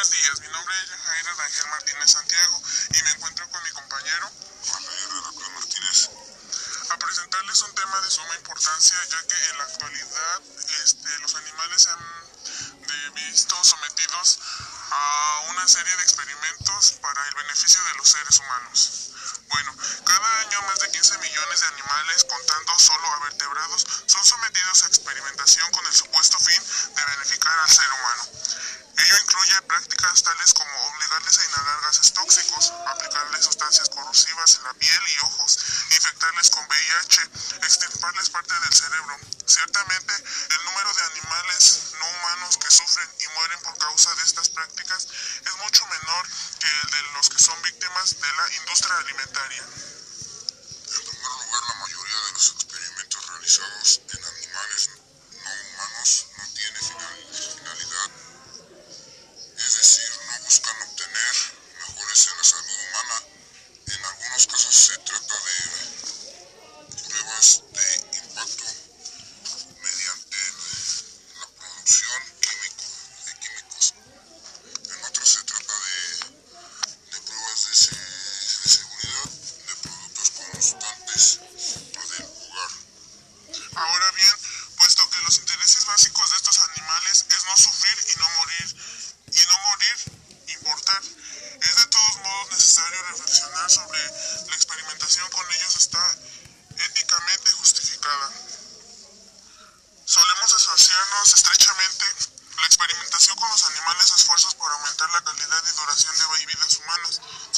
Buenos días, mi nombre es Jair Arángel Martínez Santiago y me encuentro con mi compañero Javier R. Martínez a presentarles un tema de suma importancia, ya que en la actualidad los animales se han visto sometidos a una serie de experimentos para el beneficio de los seres humanos. Bueno, cada año más de 15 millones de animales, contando solo a vertebrados, son sometidos a experimentación con el supuesto fin de beneficiar al ser humano. Ello incluye prácticas tales como obligarles a inhalar gases tóxicos, aplicarles sustancias corrosivas en la piel y ojos, infectarles con VIH, extirparles parte del cerebro. Ciertamente, el número de animales no humanos que sufren y mueren por causa de estas prácticas es mucho menor que el de los que son víctimas de la industria alimentaria. En primer lugar, la mayoría de los experimentos realizados en animales no humanos no tiene finalidad. Es decir, no buscan obtener mejoras en la salud humana. En algunos casos se trata de pruebas de impacto mediante la producción de químicos. En otros se trata de pruebas de seguridad de productos constantes del lugar. Ahora bien, puesto que los intereses básicos de estos animales es no sufrir y no importar. Es de todos modos necesario reflexionar sobre la experimentación con ellos está éticamente justificada. Solemos asociarnos estrechamente la experimentación con los animales a esfuerzos por aumentar la calidad y duración de vidas humanas.